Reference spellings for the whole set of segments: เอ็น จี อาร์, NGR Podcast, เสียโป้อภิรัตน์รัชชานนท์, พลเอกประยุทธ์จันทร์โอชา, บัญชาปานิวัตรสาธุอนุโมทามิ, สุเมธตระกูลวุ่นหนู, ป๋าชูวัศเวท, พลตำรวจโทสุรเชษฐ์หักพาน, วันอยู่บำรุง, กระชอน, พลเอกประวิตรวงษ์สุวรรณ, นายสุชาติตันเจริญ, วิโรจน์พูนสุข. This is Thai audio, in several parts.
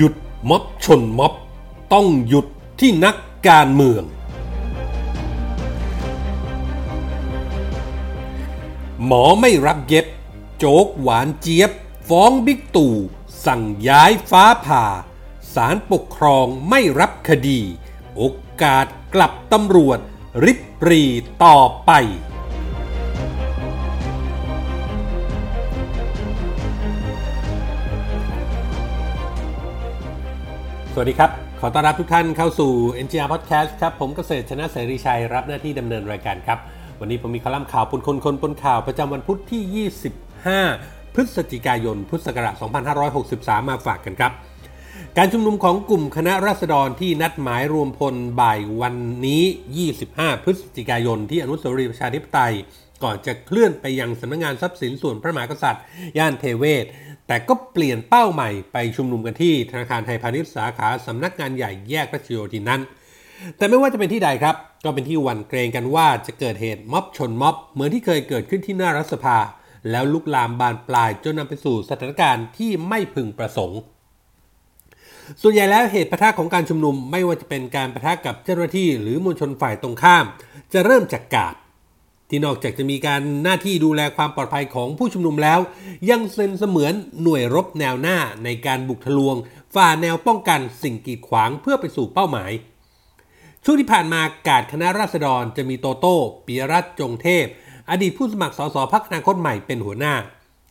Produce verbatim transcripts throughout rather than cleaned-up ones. หยุดม็อบชนม็อบต้องหยุดที่นักการเมืองหมอไม่รับเย็บโจ๊กหวานเจี๊ยบฟ้องบิ๊กตู่สั่งย้ายฟ้าผ่าศาลปกครองไม่รับคดีโอกาสกลับตำรวจริบปรีต่อไปสวัสดีครับขอต้อนรับทุกท่านเข้าสู่ เอ็น จี อาร์ Podcast ครับผมเกษตรชนะเสรีชัยรับหน้าที่ดำเนินรายการครับวันนี้ผมมีคอลัมน์ข่าวปนคนคนปนข่าวประจำวันพุธที่ยี่สิบห้าพฤศจิกายนพุทธศักราชสองพันห้าร้อยหกสิบสามมาฝากกันครับการชุมนุมของกลุ่มคณะราษฎรที่นัดหมายรวมพลบ่ายวันนี้ยี่สิบห้าพฤศจิกายนที่อนุสาวรีย์ประชาธิปไตยก่อนจะเคลื่อนไปยังสำนักงานทรัพย์สินส่วนพระมหากษัตริย์ย่านเทเวศแต่ก็เปลี่ยนเป้าใหม่ไปชุมนุมกันที่ธนาคารไทยพาณิชย์สาขาสำนักงานใหญ่แยกรัชโยธินนั้นแต่ไม่ว่าจะเป็นที่ใดครับก็เป็นที่หวั่นเกรงกันว่าจะเกิดเหตุม็อบชนม็อบเหมือนที่เคยเกิดขึ้นที่หน้ารัฐสภาแล้วลุกลามบานปลายจนนำไปสู่สถานการณ์ที่ไม่พึงประสงค์ส่วนใหญ่แล้วเหตุปะทะของการชุมนุมไม่ว่าจะเป็นการปะทะกับเจ้าหน้าที่หรือมวลชนฝ่ายตรงข้ามจะเริ่มจากกาดที่นอกจากจะมีการหน้าที่ดูแลความปลอดภัยของผู้ชุมนุมแล้วยังเซ็นเสมือนหน่วยรบแนวหน้าในการบุกทะลวงฝ่าแนวป้องกันสิ่งกีดขวางเพื่อไปสู่เป้าหมายช่วงที่ผ่านมากาดคณะราษฎรจะมีโตโต้ปิยรัตน์จงเทพอดีตผู้สมัครสสพรรคอนาคตใหม่เป็นหัวหน้า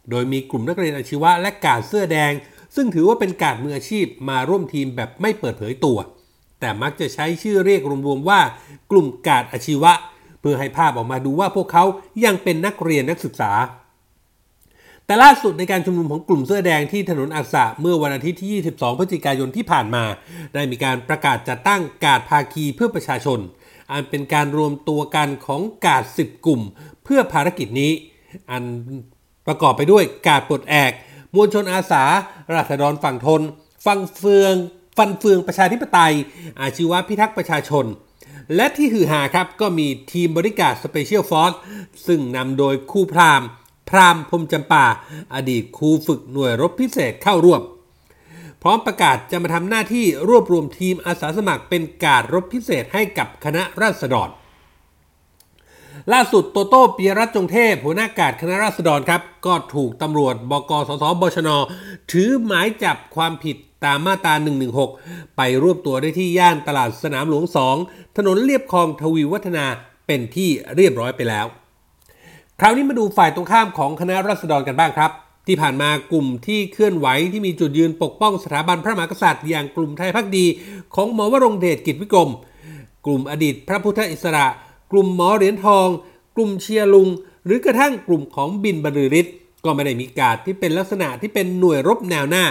โดยมีกลุ่มนักเรียนอาชีวะและกาดเสื้อแดงซึ่งถือว่าเป็นกาดมืออาชีพมาร่วมทีมแบบไม่เปิดเผยตัวแต่มักจะใช้ชื่อเรียกรวมๆว่ากลุ่มกาดอาชีวะเพื่อให้ภาพออกมาดูว่าพวกเขายังเป็นนักเรียนนักศึกษาแต่ล่าสุดในการชุมนุมของกลุ่มเสื้อแดงที่ถนนอักษะเมื่อวันอาทิตย์ที่ยี่สิบสองพฤศจิกายนที่ผ่านมาได้มีการประกาศจัดตั้งกาดภาคีเพื่อประชาชนอันเป็นการรวมตัวกันของกาดสิบกลุ่มเพื่อภารกิจนี้อันประกอบไปด้วยกาดปลดแอกมวลชนอาสาราษฎรฝั่งทนฟังเฟืองฟันเฟืองประชาธิปไตยอาชีวะพิทักษ์ประชาชนและที่ฮือฮาครับก็มีทีมบริการสเปเชียลฟอร์ซซึ่งนำโดยครูพรามพรามพรหมจำปาอดีตครูฝึกหน่วยรบพิเศษเข้าร่วมพร้อมประกาศจะมาทำหน้าที่รวบรวมทีมอาสาสมัครเป็นการรบพิเศษให้กับคณะราษฎรล่าสุดโตโต้ปิยรัตน์จงเทพหัวหน้ากาดคณะราษฎรครับก็ถูกตำรวจบกสสบชนถือหมายจับความผิดตามมาตราหนึ่งหนึ่งหกไปรวบตัวได้ที่ย่านตลาดสนามหลวงสองถนนเลียบคลองทวีวัฒนาเป็นที่เรียบร้อยไปแล้วคราวนี้มาดูฝ่ายตรงข้ามของคณะราษฎรกันบ้างครับที่ผ่านมากลุ่มที่เคลื่อนไหวที่มีจุดยืนปกป้องสถาบันพระมหากษัตริย์อย่างกลุ่มไทยภักดีของหมอวรงค์เดชกิจวิกรมกลุ่มอดีตพระพุทธอิสระกลุ่มหมอเหรียญทองกลุ่มเชียร์ลุงหรือกระทั่งกลุ่มของบินบรรลือฤทธิ์ก็ไม่ได้มีการที่เป็นลักษณะที่เป็นหน่วยรบแนวหน้า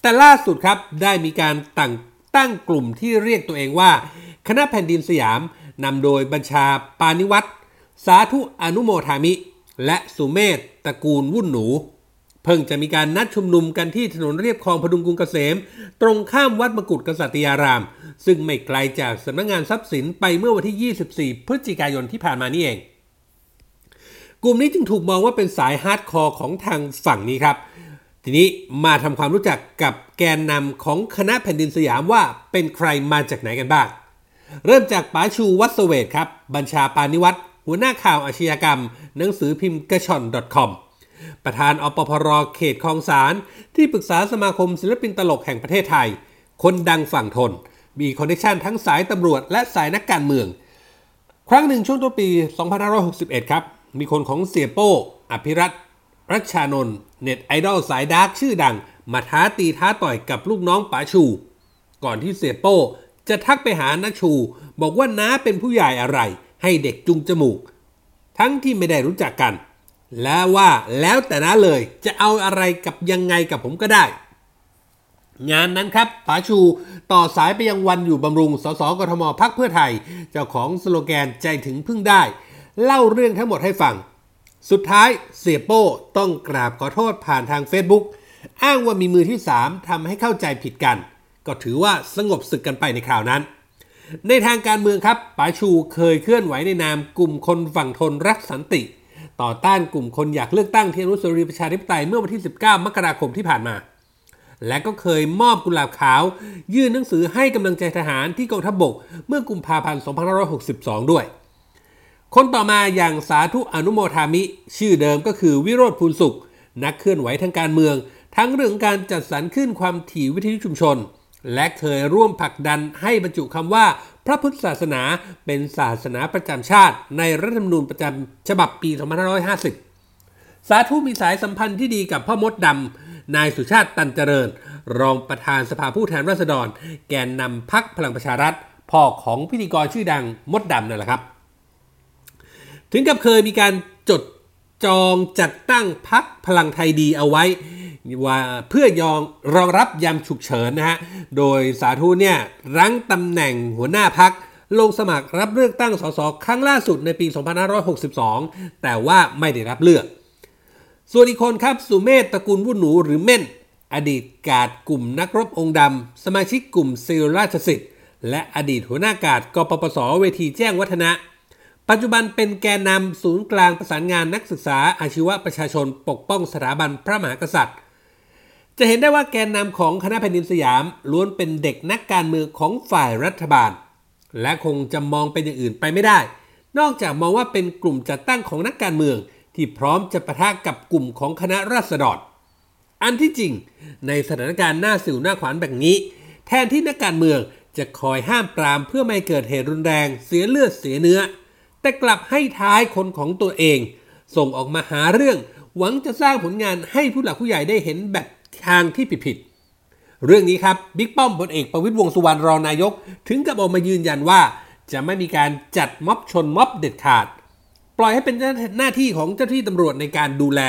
แต่ล่าสุดครับได้มีการตั้งตั้งกลุ่มที่เรียกตัวเองว่าคณะแผ่นดินสยามนำโดยบัญชาปานิวัตรสาธุอนุโมทามิและสุเมธตระกูลวุ่นหนูเพิ่งจะมีการนัดชุมนุมกันที่ถนนเรียบคลองพดุงกรุงเกษมตรงข้ามวัดมกุฏกษัตริยารามซึ่งไม่ไกลจากสำนักงานทรัพย์สินไปเมื่อวันที่ยี่สิบสี่พฤศจิกายนที่ผ่านมานี่เองกลุ่มนี้จึงถูกมองว่าเป็นสายฮาร์ดคอร์ของทางฝั่งนี้ครับทีนี้มาทำความรู้จักกับแกนนำของคณะแผ่นดินสยามว่าเป็นใครมาจากไหนกันบ้างเริ่มจากป๋าชูวัศเวทครับบัญชาปานิวัตรหัวหน้าข่าวอาชญากรรมหนังสือพิมพ์กระชอน .com ประธานอปพรเขตคลองสานที่ปรึกษาสมาคมศิลปินตลกแห่งประเทศไทยคนดังฝั่งทนมีคอนเนคชั่นทั้งสายตำรวจและสายนักการเมืองครั้งหนึ่งช่วงต้นปีสองพันห้าร้อยหกสิบเอ็ดครับมีคนของเสียโป้อภิรัตน์รัชชานนท์เน็ตไอดอลสายดาร์กชื่อดังมาท้าตีท้าต่อยกับลูกน้องป๋าชูก่อนที่เสียโป้จะทักไปหาน้าชูบอกว่าน้าเป็นผู้ใหญ่อะไรให้เด็กจุงจมูกทั้งที่ไม่ได้รู้จักกันและว่าแล้วแต่น้าเลยจะเอาอะไรกับยังไงกับผมก็ได้งานนั้นครับป๋าชูต่อสายไปยังวันอยู่บำรุงสสกทมพรรคเพื่อไทยเจ้าของสโลแกนใจถึงพึ่งได้เล่าเรื่องทั้งหมดให้ฟังสุดท้ายเสียโป้ต้องกราบขอโทษผ่านทาง Facebook อ้างว่ามีมือที่สามทำให้เข้าใจผิดกันก็ถือว่าสงบศึกกันไปในคราวนั้นในทางการเมืองครับป๋าชูเคยเคลื่อนไหวในนามกลุ่มคนฝั่งทนรักสันติต่อต้านกลุ่มคนอยากเลือกตั้งที่อนุสาวรีย์ประชาธิปไตยเมื่อวันที่สิบเก้ามกราคมที่ผ่านมา และก็เคยมอบกุหลาบขาวยื่นหนังสือให้กำลังใจทหารที่กองทัพบกเมื่อกุมภาพันธ์สองพันห้าร้อยหกสิบสองด้วยคนต่อมาอย่างสาธุอนุโมทามิชื่อเดิมก็คือวิโรจน์พูนสุขนักเคลื่อนไหวทางการเมืองทั้งเรื่องการจัดสรรขึ้นความถี่วิทยุชุมชนและเคยร่วมผลักดันให้บรรจุคำว่าพระพุทธศาสนาเป็นศาสนาประจำชาติในรัฐธรรมนูญประจำฉบับปีสองพันห้าร้อยห้าสิบสาธุมีสายสัมพันธ์ที่ดีกับพ่อมดดำนายสุชาติตันเจริญรองประธานสภาผู้แทนราษฎรแกนนำพรรคพลังประชารัฐพ่อของพิธีกรชื่อดังมดดำนั่นแหละครับถึงกับเคยมีการจดจองจัดตั้งพรรคพลังไทยดีเอาไว้ว่าเพื่อยองรองรับยามฉุกเฉินนะฮะโดยสาธุเนี่ยรั้งตำแหน่งหัวหน้าพรรคลงสมัครรับเลือกตั้งสสครั้งล่าสุดในปีสองพันห้าร้อยหกสิบสองแต่ว่าไม่ได้รับเลือกส่วนอีกคนครับสุเมธตระกูลวุ่นหนูหรือเม่นอดีตกาดกลุ่มนักรบองค์ดำสมาชิกกลุ่มศิลราชสิทธิ์และอดีตหัวหน้ากาดกปปสเวทีแจ้งวัฒนะปัจจุบันเป็นแกนนำศูนย์กลางประสานงานนักศึกษาอาชีวะประชาชนปกป้องสถาบันพระมหากษัตริย์จะเห็นได้ว่าแกนนำของคณะแผ่นดินสยามล้วนเป็นเด็กนักการเมืองของฝ่ายรัฐบาลและคงจะมองเป็นอย่างอื่นไปไม่ได้นอกจากมองว่าเป็นกลุ่มจัดตั้งของนักการเมืองที่พร้อมจะปะทะกับกลุ่มของคณะราษฎรอันที่จริงในสถานการณ์หน้าสิวหน้าขวานแบบนี้แทนที่นักการเมืองจะคอยห้ามปรามเพื่อไม่ให้เกิดเหตุรุนแรงเสียเลือดเสียเนื้อแต่กลับให้ท้ายคนของตัวเองส่งออกมาหาเรื่องหวังจะสร้างผลงานให้ผู้หลักผู้ใหญ่ได้เห็นแบบทางที่ผิดๆเรื่องนี้ครับบิ๊กป้อมพลเอกประวิตรวงษ์สุวรรณรองนายกถึงกับออกมายืนยันว่าจะไม่มีการจัดม็อบชนม็อบเด็ดขาดปล่อยให้เป็นหน้าที่ของเจ้าหน้าที่ตำรวจในการดูแล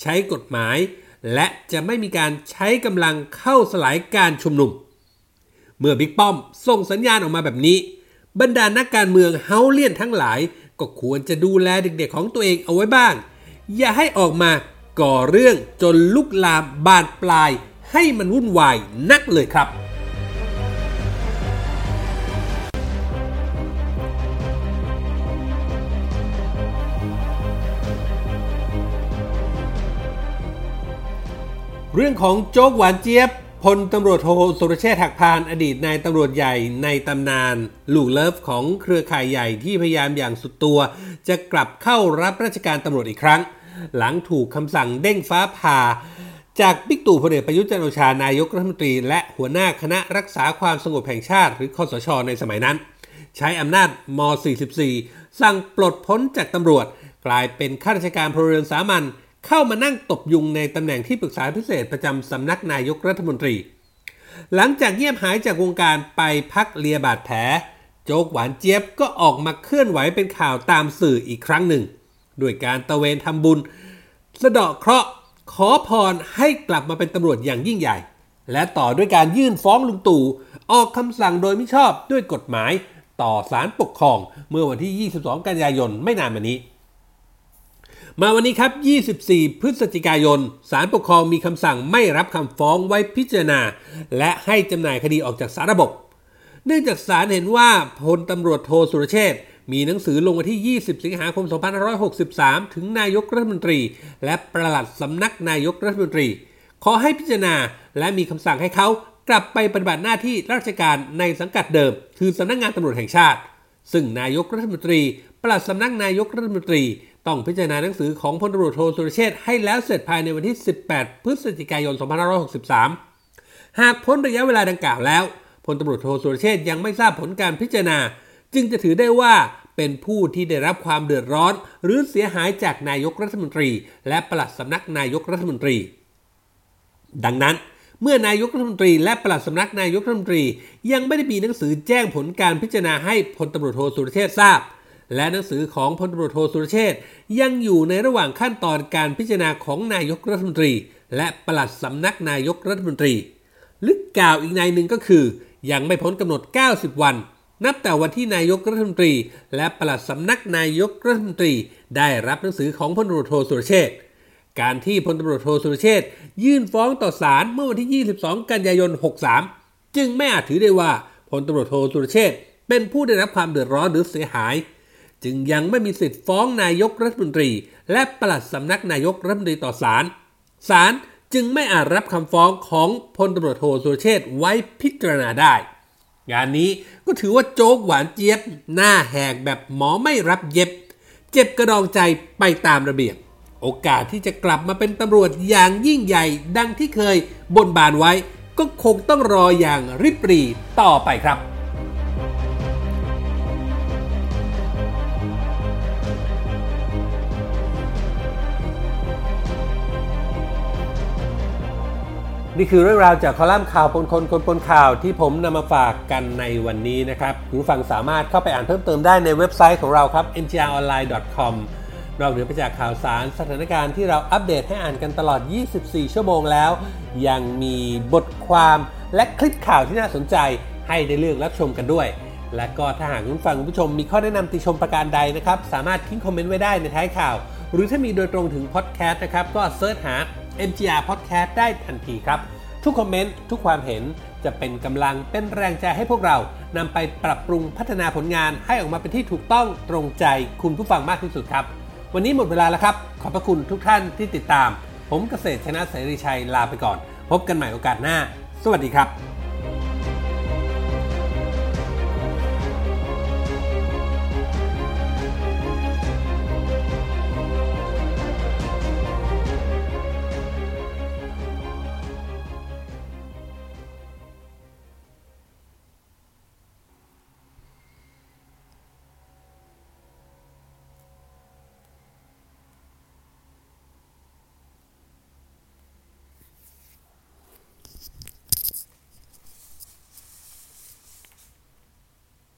ใช้กฎหมายและจะไม่มีการใช้กำลังเข้าสลายการชุมนุมเมื่อบิ๊กป้อมส่งสัญญาณออกมาแบบนี้บรรดานักการเมืองเฮ้าเลี่ยนทั้งหลายก็ควรจะดูแลเด็กๆของตัวเองเอาไว้บ้างอย่าให้ออกมาก่อเรื่องจนลุกลามบานปลายให้มันวุ่นวายนักเลยครับเรื่องของโจ๊กหวานเจี๊ยบพลตำรวจโทสุรเชษฐ์หักพานอดีตนายตำรวจใหญ่ในตำนานลูกเลิฟของเครือข่ายใหญ่ที่พยายามอย่างสุดตัวจะกลับเข้ารับราชการตำรวจอีกครั้งหลังถูกคำสั่งเด้งฟ้าผ่าจากบิ๊กตู่พลเอกประยุทธ์จันทร์โอชานายกรัฐมนตรีและหัวหน้าคณะรักษาความสงบแห่งชาติหรือคสช.ในสมัยนั้นใช้อำนาจมอสี่สิบสี่สั่งปลดพ้นจากตำรวจกลายเป็นข้าราชการพลเรือนสามัญเข้ามานั่งตบยุงในตำแหน่งที่ปรึกษาพิเศษประจำสำนักนายกรัฐมนตรีหลังจากเงียบหายจากวงการไปพักเลียบาดแผลโจ๊กหวานเจี๊ยบก็ออกมาเคลื่อนไหวเป็นข่าวตามสื่ออีกครั้งหนึ่งด้วยการตะเวนทำบุญสะเดาะเคราะห์ขอพรให้กลับมาเป็นตำรวจอย่างยิ่งใหญ่และต่อด้วยการยื่นฟ้องลุงตู่ออกคำสั่งโดยมิชอบด้วยกฎหมายต่อศาลปกครองเมื่อวันที่ยี่สิบสองกันยายนไม่นานมานี้มาวันนี้ครับยี่สิบสี่พฤศจิกายนศาลปกครองมีคำสั่งไม่รับคำฟ้องไว้พิจารณาและให้จำหน่ายคดีออกจากสารบกเนื่องจากศาลเห็นว่าพลตำรวจโทสุรเชษฐ์มีหนังสือลงวันที่ยี่สิบสิงหาคมสองพันห้าร้อยหกสิบสามถึงนายกรัฐมนตรีและปลัดสำนักนายกรัฐมนตรีขอให้พิจารณาและมีคำสั่งให้เขากลับไปปฏิบัติหน้าที่ราชการในสังกัดเดิมคือสำนักงานตำรวจแห่งชาติซึ่งนายกรัฐมนตรีปลัดสำนักนายกรัฐมนตรีต้องพิจารณาหนังสือของพลตำรวจโทสุรเชษฐ์ให้แล้วเสร็จภายในวันที่สิบแปดพฤศจิกายนสองพันห้าร้อยหกสิบสามหากพ้นระยะเวลาดังกล่าวแล้วพลตำรวจโทสุรเชษฐ์ยังไม่ทราบผลการพิจารณาจึงจะถือได้ว่าเป็นผู้ที่ได้รับความเดือดร้อนหรือเสียหายจากนายกรัฐมนตรีและปลัดสำนักนายกรัฐมนตรีดังนั้นเมื่อนายกรัฐมนตรีและปลัดสำนักนายกรัฐมนตรียังไม่ได้มีหนังสือแจ้งผลการพิจารณาให้พลตำรวจโทสุรเชษฐ์ทราบและหนังสือของพลตำรวจโทสุรเชษฐ์ยังอยู่ในระหว่างขั้นตอนการพิจารณาของนายกรัฐมนตรีและปลัดสำนักนายกรัฐมนตรีลึกกล่าวอีกในหนึ่งก็คือยังไม่พ้นกำหนดเก้าสิบวันนับแต่วันที่นายกรัฐมนตรีและปลัดสำนักนายกรัฐมนตรีได้รับหนังสือของพลตำรวจโทสุรเชษฐ์การที่พลตำรวจโทสุรเชษฐ์ยื่นฟ้องต่อศาลเมื่อวันที่ยี่สิบสองกันยายนหกสามจึงไม่อาจถือได้ว่าพลตำรวจโทสุรเชษฐ์เป็นผู้ได้รับความเดือดร้อนหรือเสียหายจึงยังไม่มีสิทธิ์ฟ้องนายกรัฐมนตรีและปลัดสำนักนายกรัฐมนตรีต่อศาลศาล จึงไม่อาจรับคำฟ้องของพลตำรวจโทสุรเชษฐ์ไว้พิจารณาได้งานนี้ก็ถือว่าโจ๊กหวานเจี๊ยบหน้าแหกแบบหมอไม่รับเย็บเจ็บกระดองใจไปตามระเบียบโอกาสที่จะกลับมาเป็นตำรวจอย่างยิ่งใหญ่ดังที่เคยบนบานไว้ก็คงต้องรออย่างริบหรี่ต่อไปครับนี่คือเรื่องราวจากคอลัมน์ข่าวปนคนคนปนข่าวที่ผมนำมาฝากกันในวันนี้นะครับคุณผู้ฟังสามารถเข้าไปอ่านเพิ่มเติมได้ในเว็บไซต์ของเราครับ เอ็ม จี อาร์ ออนไลน์ ดอท คอม นอกเหนือไปจากข่าวสารสถานการณ์ที่เราอัปเดตให้อ่านกันตลอดยี่สิบสี่ชั่วโมงแล้วยังมีบทความและคลิปข่าวที่น่าสนใจให้ได้เลือกรับชมกันด้วยและก็ถ้าหากคุณฟังคุณผู้ชมมีข้อแนะนำติชมประการใดนะครับสามารถทิ้งคอมเมนต์ไว้ได้ในท้ายข่าวหรือถ้ามีโดยตรงถึงพอดแคสต์นะครับก็เสิร์ชหา เอ็ม จี อาร์ Podcast ได้ทันทีครับทุกคอมเมนต์ทุกความเห็นจะเป็นกำลังเป็นแรงใจให้พวกเรานำไปปรับปรุงพัฒนาผลงานให้ออกมาเป็นที่ถูกต้องตรงใจคุณผู้ฟังมากที่สุดครับวันนี้หมดเวลาแล้วครับขอบพระคุณทุกท่านที่ติดตามผมเกษตรชนะเสรีชัยลาไปก่อนพบกันใหม่โอกาสหน้าสวัสดีครับ